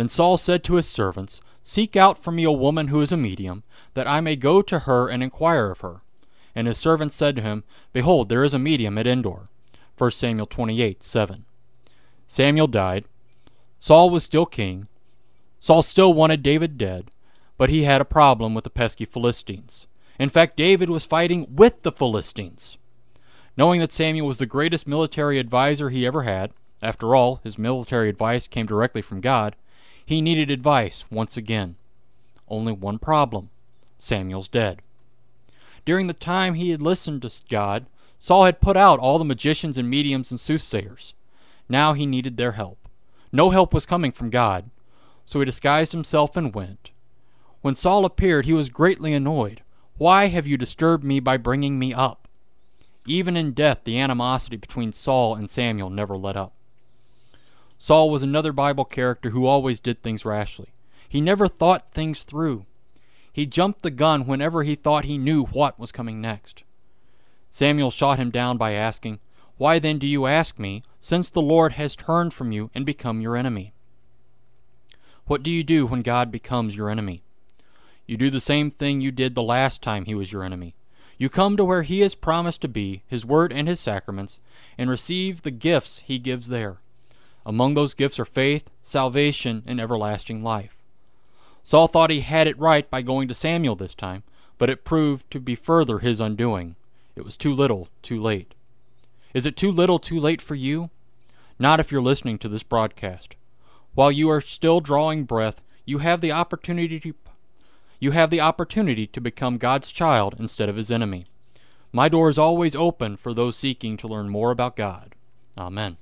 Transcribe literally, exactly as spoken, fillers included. Then Saul said to his servants, Seek out for me a woman who is a medium, that I may go to her and inquire of her. And his servants said to him, Behold, there is a medium at Endor. First Samuel twenty-eight, seven. Samuel died. Saul was still king. Saul still wanted David dead, but he had a problem with the pesky Philistines. In fact, David was fighting with the Philistines. Knowing that Samuel was the greatest military advisor he ever had, after all, his military advice came directly from God, he needed advice once again. Only one problem. Samuel's dead. During the time he had listened to God, Saul had put out all the magicians and mediums and soothsayers. Now he needed their help. No help was coming from God, so he disguised himself and went. When Saul appeared, he was greatly annoyed. Why have you disturbed me by bringing me up? Even in death, the animosity between Saul and Samuel never let up. Saul was another Bible character who always did things rashly. He never thought things through. He jumped the gun whenever he thought he knew what was coming next. Samuel shot him down by asking, Why then do you ask me, since the Lord has turned from you and become your enemy? What do you do when God becomes your enemy? You do the same thing you did the last time he was your enemy. You come to where he is promised to be, his word and his sacraments, and receive the gifts he gives there. Among those gifts are faith, salvation, and everlasting life. Saul thought he had it right by going to Samuel this time, but it proved to be further his undoing. It was too little, too late. Is it too little, too late for you? Not if you're listening to this broadcast. While you are still drawing breath, you have the opportunity to, you have the opportunity to become God's child instead of his enemy. My door is always open for those seeking to learn more about God. Amen.